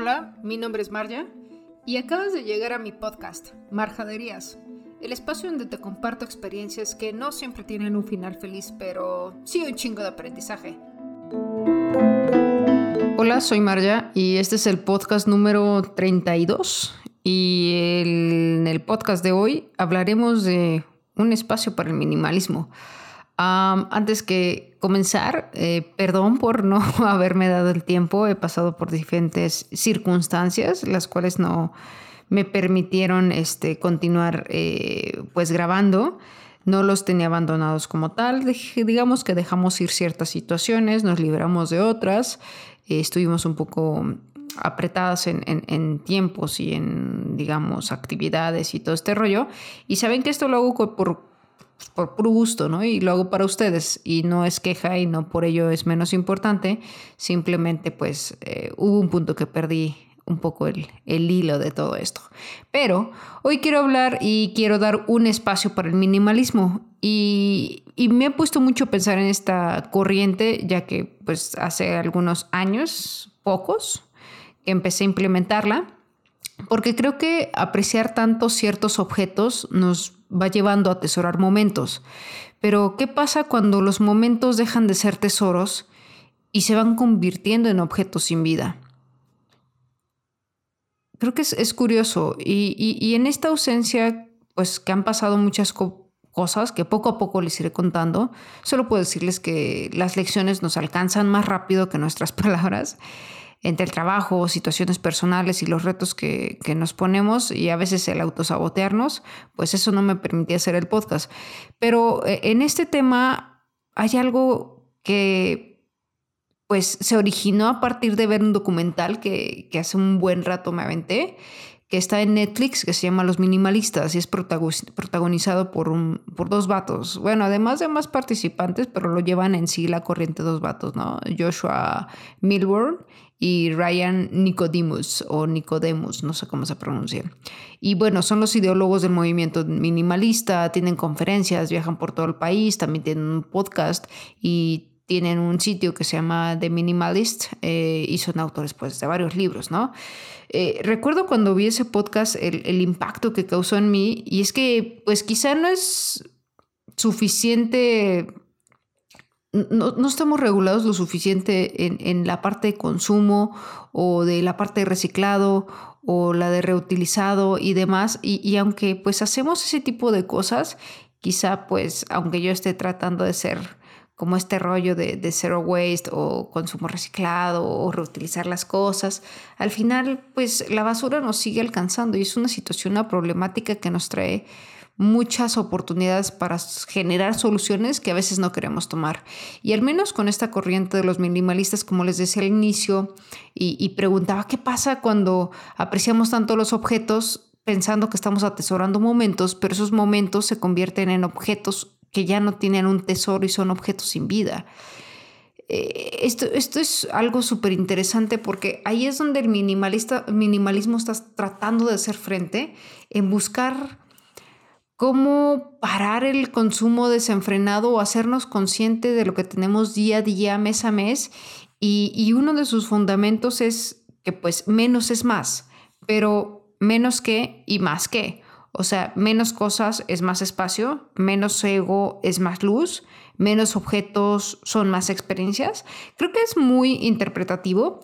Hola, mi nombre es Marja y acabas de llegar a mi podcast, Marjaderías, el espacio donde te comparto experiencias que no siempre tienen un final feliz, pero sí un chingo de aprendizaje. Hola, soy Marja y este es el podcast número 32 y en el podcast de hoy hablaremos de un espacio para el minimalismo. Antes que comenzar, perdón por no haberme dado el tiempo. He pasado por diferentes circunstancias, las cuales no me permitieron continuar pues grabando. No los tenía abandonados como tal. Digamos que dejamos ir ciertas situaciones, nos liberamos de otras. Estuvimos un poco apretadas en tiempos y en, digamos, actividades y todo este rollo. Y saben que esto lo hago por puro gusto, ¿no? Y lo hago para ustedes y no es queja y no por ello es menos importante. Simplemente pues hubo un punto que perdí un poco el hilo de todo esto. Pero hoy quiero hablar y quiero dar un espacio para el minimalismo y me ha puesto mucho a pensar en esta corriente, ya que pues hace algunos años, pocos, que empecé a implementarla, porque creo que apreciar tanto ciertos objetos nos va llevando a atesorar momentos. Pero, ¿qué pasa cuando los momentos dejan de ser tesoros y se van convirtiendo en objetos sin vida? Creo que es curioso. Y en esta ausencia, pues que han pasado muchas cosas que poco a poco les iré contando, solo puedo decirles que las lecciones nos alcanzan más rápido que nuestras palabras. Entre el trabajo, situaciones personales y los retos que nos ponemos y a veces el autosabotearnos, pues eso no me permitía hacer el podcast. Pero en este tema hay algo que pues se originó a partir de ver un documental que hace un buen rato me aventé, que está en Netflix, que se llama Los Minimalistas y es protagonizado por dos vatos. Bueno, además de más participantes, pero lo llevan en sí la corriente dos vatos, ¿no? Joshua Millburn y Ryan Nicodemus, o Nicodemus, no sé cómo se pronuncia. Y bueno, son los ideólogos del movimiento minimalista, tienen conferencias, viajan por todo el país, también tienen un podcast y tienen un sitio que se llama The Minimalist y son autores pues, de varios libros, ¿no? Recuerdo cuando vi ese podcast el impacto que causó en mí y es que pues quizá no es suficiente, no estamos regulados lo suficiente en la parte de consumo o de la parte de reciclado o la de reutilizado y demás y aunque pues hacemos ese tipo de cosas, quizá pues aunque yo esté tratando de ser como este rollo de zero waste o consumo reciclado o reutilizar las cosas, al final pues la basura nos sigue alcanzando y es una situación, una problemática que nos trae muchas oportunidades para generar soluciones que a veces no queremos tomar. Y al menos con esta corriente de los minimalistas, como les decía al inicio, y preguntaba qué pasa cuando apreciamos tanto los objetos pensando que estamos atesorando momentos, pero esos momentos se convierten en objetos que ya no tienen un tesoro y son objetos sin vida. Esto es algo súper interesante porque ahí es donde el minimalismo está tratando de hacer frente en buscar cómo parar el consumo desenfrenado o hacernos consciente de lo que tenemos día a día, mes a mes. Y uno de sus fundamentos es que pues menos es más, pero menos que y más que. O sea, menos cosas es más espacio, menos ego es más luz, menos objetos son más experiencias. Creo que es muy interpretativo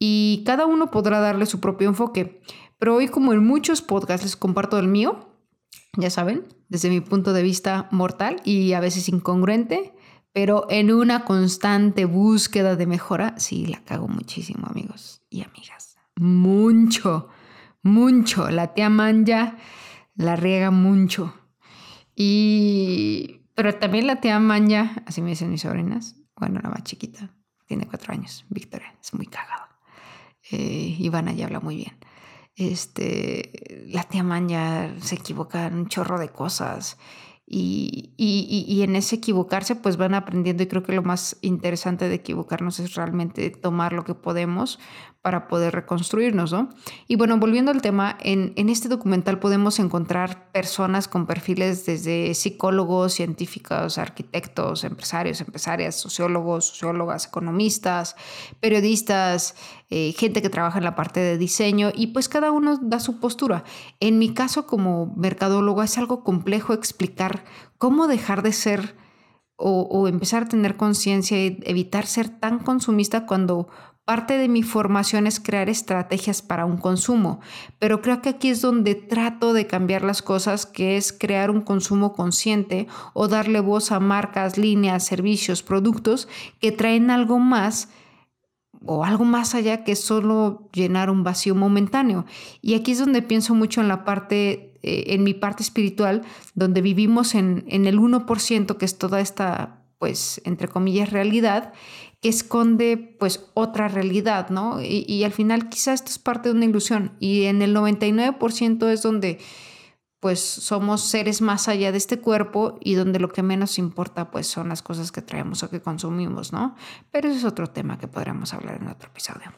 y cada uno podrá darle su propio enfoque. Pero hoy, como en muchos podcasts, les comparto el mío, ya saben, desde mi punto de vista mortal y a veces incongruente, pero en una constante búsqueda de mejora. Sí, la cago muchísimo, amigos y amigas. Mucho. La tía Manja la riega mucho. Pero también la tía Manja, así me dicen mis sobrinas, bueno, la más chiquita, tiene 4 años, Victoria, es muy cagada. Ivana ya habla muy bien. La tía Manja se equivoca en un chorro de cosas y en ese equivocarse pues van aprendiendo y creo que lo más interesante de equivocarnos es realmente tomar lo que podemos para poder reconstruirnos, ¿no? Y bueno, volviendo al tema, en este documental podemos encontrar personas con perfiles desde psicólogos, científicos, arquitectos, empresarios, empresarias, sociólogos, sociólogas, economistas, periodistas, gente que trabaja en la parte de diseño, y pues cada uno da su postura. En mi caso como mercadóloga es algo complejo explicar cómo dejar de ser o empezar a tener conciencia y evitar ser tan consumista cuando parte de mi formación es crear estrategias para un consumo, pero creo que aquí es donde trato de cambiar las cosas, que es crear un consumo consciente o darle voz a marcas, líneas, servicios, productos que traen algo más o algo más allá que solo llenar un vacío momentáneo. Y aquí es donde pienso mucho en la parte, en mi parte espiritual, donde vivimos en el 1%, que es toda esta, pues, entre comillas, realidad, que esconde pues otra realidad, ¿no? Y al final quizá esto es parte de una ilusión, y en el 99% es donde pues somos seres más allá de este cuerpo y donde lo que menos importa pues son las cosas que traemos o que consumimos, ¿no? Pero ese es otro tema que podremos hablar en otro episodio.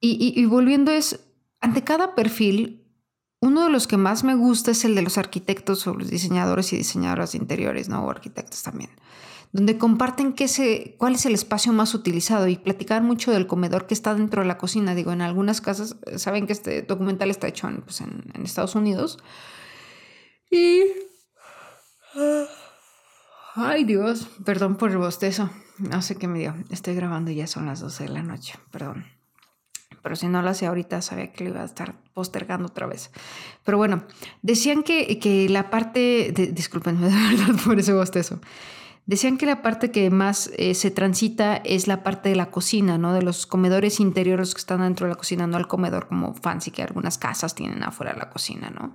Y volviendo, es ante cada perfil, uno de los que más me gusta es el de los arquitectos o los diseñadores y diseñadoras de interiores, ¿no? O arquitectos también, donde comparten cuál es el espacio más utilizado y platicar mucho del comedor que está dentro de la cocina. Digo, en algunas casas, saben que este documental está hecho en Estados Unidos. Y... ay, Dios, perdón por el bostezo. No sé qué me dio. Estoy grabando y ya son las 12 de la noche, perdón. Pero si no lo hacía ahorita, sabía que lo iba a estar postergando otra vez. Pero bueno, decían que la parte... discúlpenme de verdad por ese bostezo. Decían que la parte que más se transita es la parte de la cocina, ¿no? De los comedores interiores que están dentro de la cocina, no el comedor como fancy que algunas casas tienen afuera de la cocina, ¿no?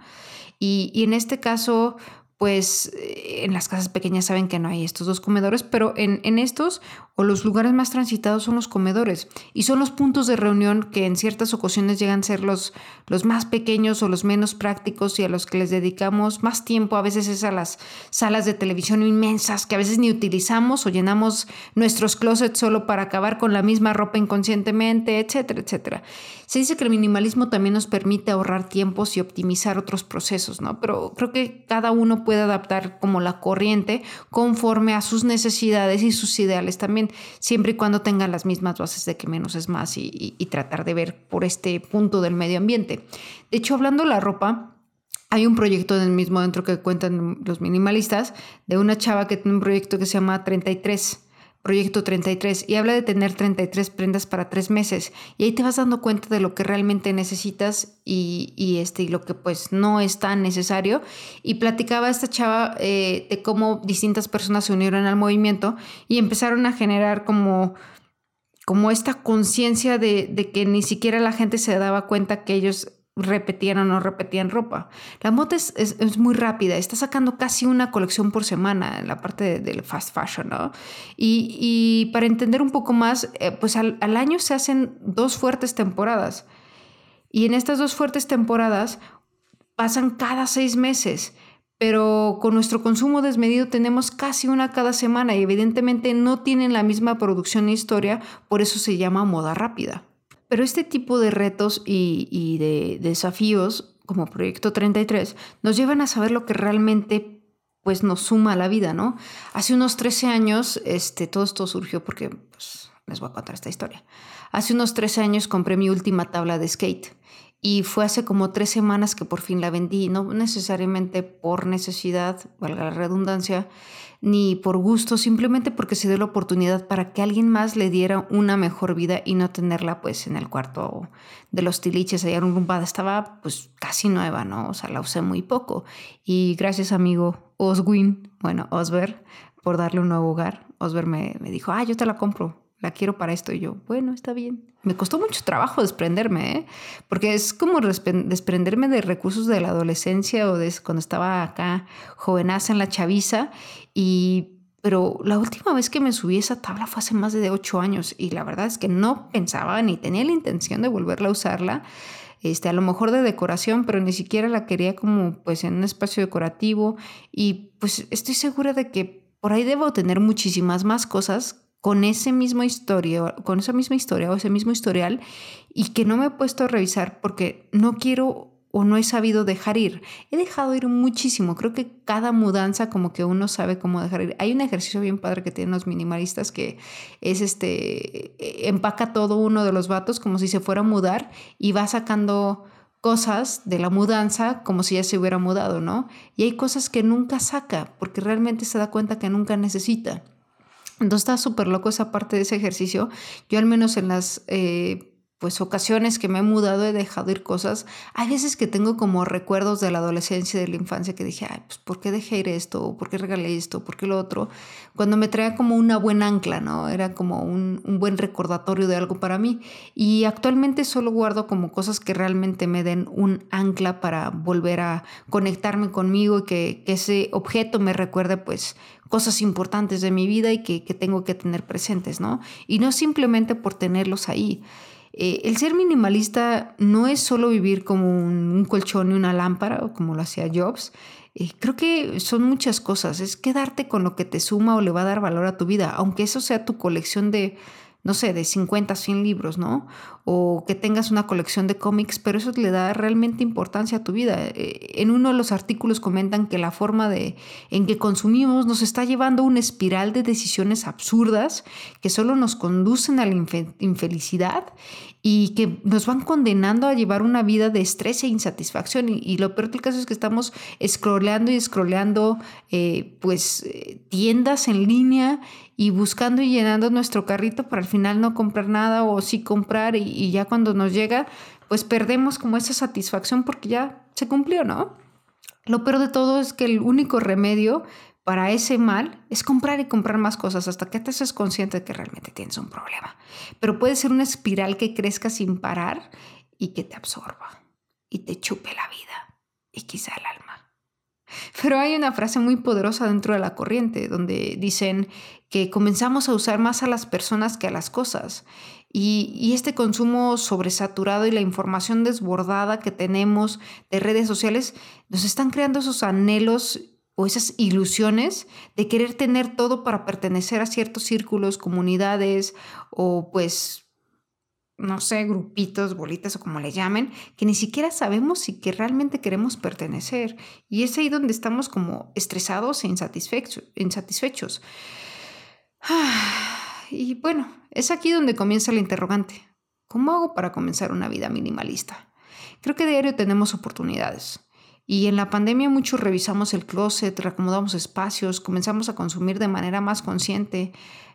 Y en este caso... pues en las casas pequeñas saben que no hay estos dos comedores, pero en estos o los lugares más transitados son los comedores, y son los puntos de reunión que en ciertas ocasiones llegan a ser los más pequeños o los menos prácticos y a los que les dedicamos más tiempo. A veces es a las salas de televisión inmensas que a veces ni utilizamos, o llenamos nuestros closets solo para acabar con la misma ropa inconscientemente, etcétera, etcétera. Se dice que el minimalismo también nos permite ahorrar tiempos y optimizar otros procesos, ¿no? Pero creo que cada uno puede adaptar como la corriente conforme a sus necesidades y sus ideales también, siempre y cuando tengan las mismas bases de que menos es más y tratar de ver por este punto del medio ambiente. De hecho, hablando de la ropa, hay un proyecto del mismo dentro que cuentan los minimalistas, de una chava que tiene un proyecto que se llama Proyecto 33, y habla de tener 33 prendas para 3 meses, y ahí te vas dando cuenta de lo que realmente necesitas y lo que pues no es tan necesario. Y platicaba esta chava de cómo distintas personas se unieron al movimiento y empezaron a generar como esta conciencia de que ni siquiera la gente se daba cuenta que ellos repetían o no repetían ropa. La moda es muy rápida, está sacando casi una colección por semana en la parte del fast fashion, ¿no? Y para entender un poco más, pues al año se hacen 2 fuertes temporadas, y en estas 2 fuertes temporadas pasan cada 6 meses, pero con nuestro consumo desmedido tenemos casi una cada semana, y evidentemente no tienen la misma producción ni historia, por eso se llama moda rápida. Pero este tipo de retos y de desafíos, como Proyecto 33, nos llevan a saber lo que realmente pues nos suma a la vida, ¿no? Hace unos 13 años, todo esto surgió porque, pues, les voy a contar esta historia. Hace unos 13 años compré mi última tabla de skate, y fue hace como 3 semanas que por fin la vendí, no necesariamente por necesidad, valga la redundancia, ni por gusto, simplemente porque se dio la oportunidad para que alguien más le diera una mejor vida y no tenerla pues en el cuarto de los tiliches, allá arrumbada. Estaba pues casi nueva, ¿no? O sea, la usé muy poco. Y gracias, amigo Osber, por darle un nuevo hogar. Osber me dijo, yo te la compro. La quiero para esto. Y yo, bueno, está bien. Me costó mucho trabajo desprenderme, porque es como desprenderme de recursos de la adolescencia o de cuando estaba acá jovenaza en la chaviza. Pero la última vez que me subí a esa tabla fue hace más de 8 años, y la verdad es que no pensaba ni tenía la intención de volverla a usarla. A lo mejor de decoración, pero ni siquiera la quería como pues en un espacio decorativo. Y pues estoy segura de que por ahí debo tener muchísimas más cosas con ese mismo historia, con esa misma historia o ese mismo historial, y que no me he puesto a revisar porque no quiero o no he sabido dejar ir. He dejado ir muchísimo. Creo que cada mudanza como que uno sabe cómo dejar ir. Hay un ejercicio bien padre que tienen los minimalistas que es empaca todo uno de los vatos como si se fuera a mudar y va sacando cosas de la mudanza como si ya se hubiera mudado, ¿no? Y hay cosas que nunca saca porque realmente se da cuenta que nunca necesita. Entonces está súper loco esa parte de ese ejercicio. Yo al menos en las ocasiones que me he mudado he dejado ir cosas. Hay veces que tengo como recuerdos de la adolescencia y de la infancia que dije, ay, pues ¿por qué dejé ir esto? ¿Por qué regalé esto? ¿Por qué lo otro? Cuando me traía como una buena ancla, ¿no? Era como un buen recordatorio de algo para mí. Y actualmente solo guardo como cosas que realmente me den un ancla para volver a conectarme conmigo y que ese objeto me recuerde pues cosas importantes de mi vida y que tengo que tener presentes, ¿no? Y no simplemente por tenerlos ahí. El ser minimalista no es solo vivir como un colchón y una lámpara, o como lo hacía Jobs. Creo que son muchas cosas. Es quedarte con lo que te suma o le va a dar valor a tu vida, aunque eso sea tu colección de, no sé, de 50, 100 libros, ¿no? O que tengas una colección de cómics, pero eso le da realmente importancia a tu vida. En uno de los artículos comentan que la forma en que consumimos nos está llevando a una espiral de decisiones absurdas que solo nos conducen a la infelicidad y que nos van condenando a llevar una vida de estrés e insatisfacción. Y lo peor del caso es que estamos scrolleando y scrolleando tiendas en línea y buscando y llenando nuestro carrito para al final no comprar nada o sí comprar y ya cuando nos llega pues perdemos como esa satisfacción porque ya se cumplió, ¿no? Lo peor de todo es que el único remedio para ese mal es comprar y comprar más cosas hasta que te seas consciente de que realmente tienes un problema. Pero puede ser una espiral que crezca sin parar y que te absorba y te chupe la vida y quizá el alma. Pero hay una frase muy poderosa dentro de la corriente donde dicen que comenzamos a usar más a las personas que a las cosas. Y este consumo sobresaturado y la información desbordada que tenemos de redes sociales nos están creando esos anhelos o esas ilusiones de querer tener todo para pertenecer a ciertos círculos, comunidades o grupitos, bolitas o como le llamen, que ni siquiera sabemos si que realmente queremos pertenecer. Y es ahí donde estamos como estresados e insatisfechos. Y bueno, es aquí donde comienza el interrogante. ¿Cómo hago para comenzar una vida minimalista? Creo que diario tenemos oportunidades. Y en la pandemia muchos revisamos el closet, reacomodamos espacios, comenzamos a consumir de manera más consciente,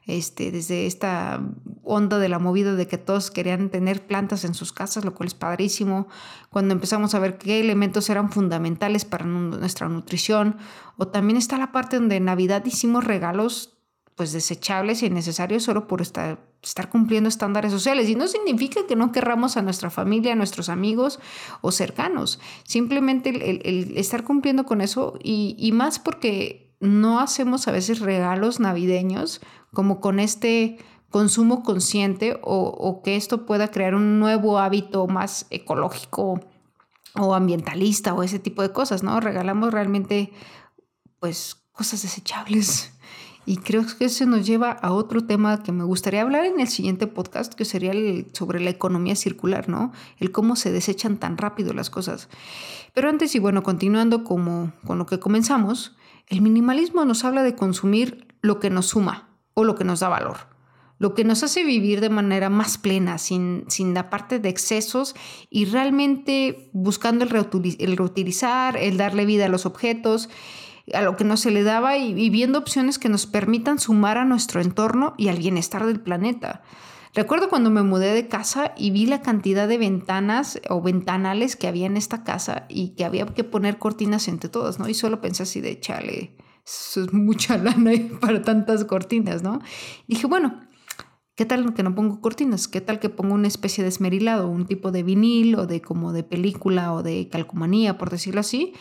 desde esta onda de la movida de que todos querían tener plantas en sus casas, lo cual es padrísimo. Cuando empezamos a ver qué elementos eran fundamentales para nuestra nutrición. O también está la parte donde en Navidad hicimos regalos pues desechables e innecesarios solo por estar cumpliendo estándares sociales. Y no significa que no querramos a nuestra familia, a nuestros amigos o cercanos. Simplemente el estar cumpliendo con eso y más porque no hacemos a veces regalos navideños como con este consumo consciente o que esto pueda crear un nuevo hábito más ecológico o ambientalista o ese tipo de cosas, ¿no? Regalamos realmente pues cosas desechables. Y creo que eso nos lleva a otro tema que me gustaría hablar en el siguiente podcast, que sería sobre la economía circular, ¿no? El cómo se desechan tan rápido las cosas. Pero antes, y bueno, continuando con lo que comenzamos, el minimalismo nos habla de consumir lo que nos suma o lo que nos da valor. Lo que nos hace vivir de manera más plena, sin la parte de excesos y realmente buscando el reutilizar, el darle vida a los objetos, a lo que no se le daba y viendo opciones que nos permitan sumar a nuestro entorno y al bienestar del planeta. Recuerdo cuando me mudé de casa y vi la cantidad de ventanas o ventanales que había en esta casa y que había que poner cortinas entre todas, ¿no? Y solo pensé así de, chale, eso es mucha lana para tantas cortinas, ¿no? Y dije, bueno, ¿qué tal que no pongo cortinas? ¿Qué tal que pongo una especie de esmerilado, un tipo de vinil o de como de película o de calcomanía, por decirlo así?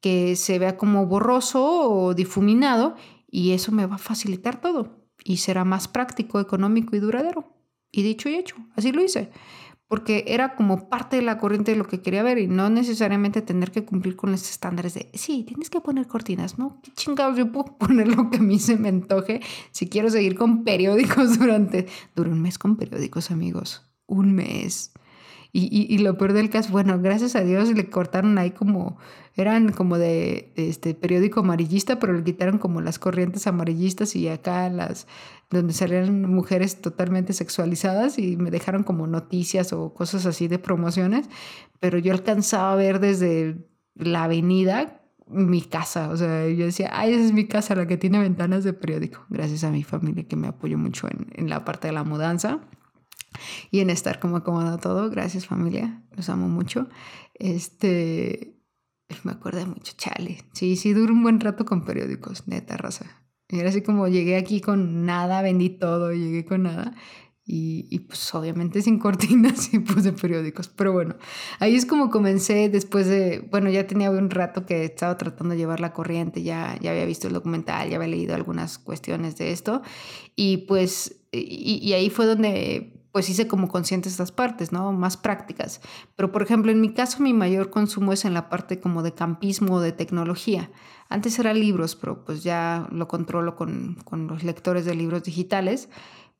Que se vea como borroso o difuminado y eso me va a facilitar todo y será más práctico, económico y duradero. Y dicho y hecho, así lo hice. porque era como parte de la corriente de lo que quería ver y no necesariamente tener que cumplir con los estándares de, sí, tienes que poner cortinas, ¿no? ¿Qué chingados? Yo puedo poner lo que a mí se me antoje si quiero seguir con periódicos durante un mes con periódicos, amigos. Un mes. Y lo peor del caso, bueno, gracias a Dios le cortaron ahí como, eran como de periódico amarillista, pero le quitaron como las corrientes amarillistas y acá las, donde salían mujeres totalmente sexualizadas y me dejaron como noticias o cosas así de promociones, pero yo alcanzaba a ver desde la avenida mi casa, o sea, yo decía, ay, esa es mi casa, la que tiene ventanas de periódico, gracias a mi familia que me apoyó mucho en la parte de la mudanza. Y en estar como acomodado todo. Gracias, familia. Los amo mucho. Me acuerdo mucho, chale. Sí, duró un buen rato con periódicos, neta, raza. Y era así como llegué aquí con nada, vendí todo, llegué con nada. Y pues obviamente sin cortinas y pues de periódicos. Pero bueno, ahí es como comencé después de... Bueno, ya tenía un rato que estaba tratando de llevar la corriente. Ya había visto el documental, ya había leído algunas cuestiones de esto. Y pues... Y ahí fue donde... pues hice como consciente estas partes, ¿no? Más prácticas. Pero, por ejemplo, en mi caso, mi mayor consumo es en la parte como de campismo o de tecnología. Antes era libros, pero pues ya lo controlo con los lectores de libros digitales.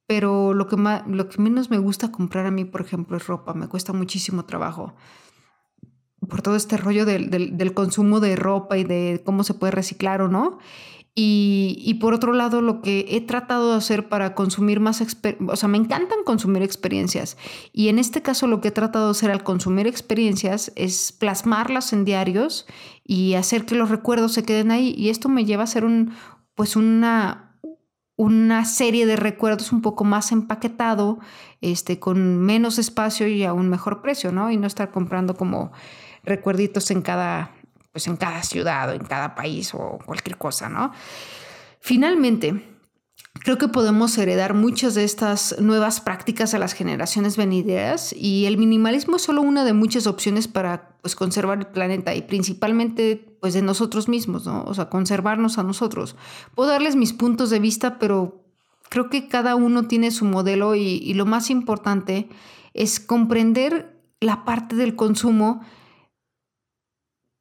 Pero lo que menos me gusta comprar a mí, por ejemplo, es ropa. Me cuesta muchísimo trabajo. Por todo este rollo del consumo de ropa y de cómo se puede reciclar o no. Y por otro lado, lo que he tratado de hacer para consumir más... O sea, me encantan consumir experiencias. Y en este caso lo que he tratado de hacer al consumir experiencias es plasmarlas en diarios y hacer que los recuerdos se queden ahí. Y esto me lleva a hacer una serie de recuerdos un poco más empaquetado, con menos espacio y a un mejor precio, ¿no? Y no estar comprando como recuerditos en cada ciudad o en cada país o cualquier cosa, ¿no? Finalmente, creo que podemos heredar muchas de estas nuevas prácticas a las generaciones venideras y el minimalismo es solo una de muchas opciones para pues, conservar el planeta y principalmente pues, de nosotros mismos, ¿no? O sea, conservarnos a nosotros. Puedo darles mis puntos de vista, pero creo que cada uno tiene su modelo y lo más importante es comprender la parte del consumo.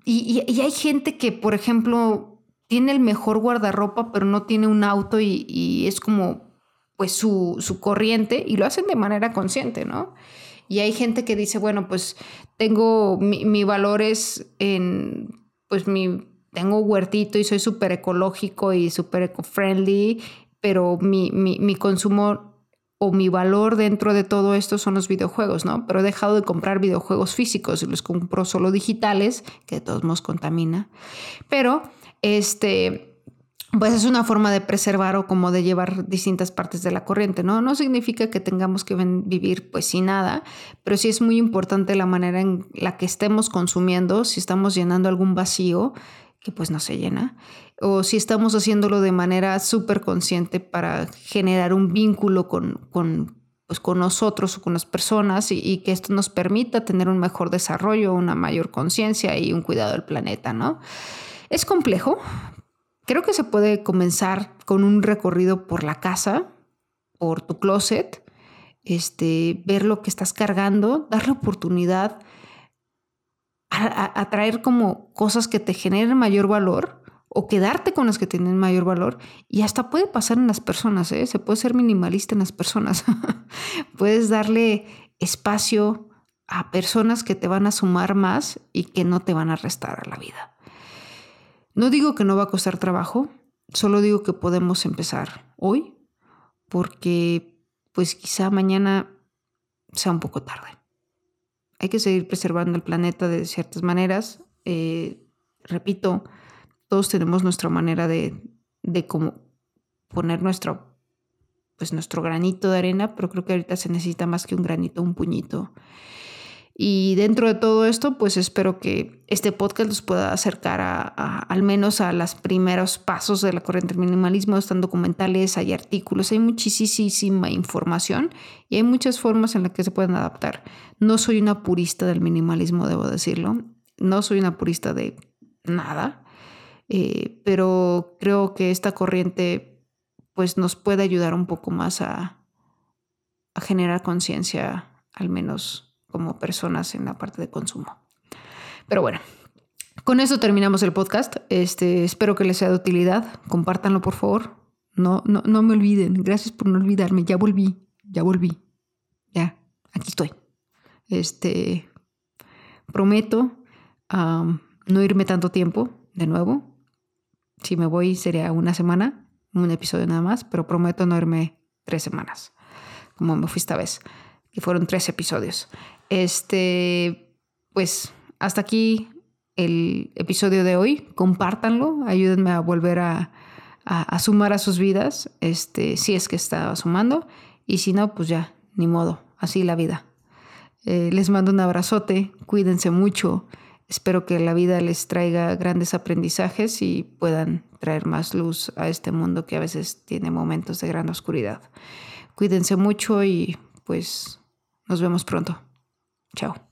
Y hay gente que, por ejemplo, tiene el mejor guardarropa, pero no tiene un auto y es como pues su corriente y lo hacen de manera consciente, ¿no? Y hay gente que dice, bueno, pues tengo mi valor es en, pues tengo huertito y soy súper ecológico y súper eco-friendly, pero mi consumo... o mi valor dentro de todo esto son los videojuegos, ¿no? Pero he dejado de comprar videojuegos físicos, los compro solo digitales, que de todos modos contamina. Pero, pues es una forma de preservar o como de llevar distintas partes de la corriente, ¿no? No significa que tengamos que vivir pues sin nada, pero sí es muy importante la manera en la que estemos consumiendo, si estamos llenando algún vacío, que pues no se llena, o si estamos haciéndolo de manera súper consciente para generar un vínculo con nosotros o con las personas y que esto nos permita tener un mejor desarrollo, una mayor conciencia y un cuidado del planeta, ¿no? Es complejo. Creo que se puede comenzar con un recorrido por la casa, por tu closet, ver lo que estás cargando, dar la oportunidad a traer como cosas que te generen mayor valor o quedarte con las que tienen mayor valor y hasta puede pasar en las personas, ¿eh? Se puede ser minimalista en las personas. Puedes darle espacio a personas que te van a sumar más y que no te van a restar a la vida. No digo que no va a costar trabajo, solo digo que podemos empezar hoy porque pues quizá mañana sea un poco tarde. Hay que seguir preservando el planeta de ciertas maneras. Repito, todos tenemos nuestra manera de cómo poner nuestro granito de arena, pero creo que ahorita se necesita más que un granito, un puñito. Y dentro de todo esto, pues espero que este podcast los pueda acercar al menos a los primeros pasos de la corriente del minimalismo. Están documentales, hay artículos, hay muchísima información y hay muchas formas en las que se pueden adaptar. No soy una purista del minimalismo, debo decirlo. No soy una purista de nada, pero creo que esta corriente pues, nos puede ayudar un poco más a generar conciencia, al menos como personas en la parte de consumo. Pero bueno, con eso terminamos el podcast. Espero que les sea de utilidad. Compártanlo, por favor. No me olviden. Gracias por no olvidarme. Ya volví. Ya, aquí estoy. Prometo no irme tanto tiempo de nuevo. Si me voy sería una semana, un episodio nada más, pero prometo no irme 3 semanas, como me fui esta vez, que fueron 3 episodios. Pues hasta aquí el episodio de hoy. Compártanlo, ayúdenme a volver a sumar a sus vidas, si es que está sumando, y si no, pues ya, ni modo, así la vida. Les mando un abrazote, cuídense mucho, espero que la vida les traiga grandes aprendizajes y puedan traer más luz a este mundo que a veces tiene momentos de gran oscuridad. Cuídense mucho y pues nos vemos pronto. Chao.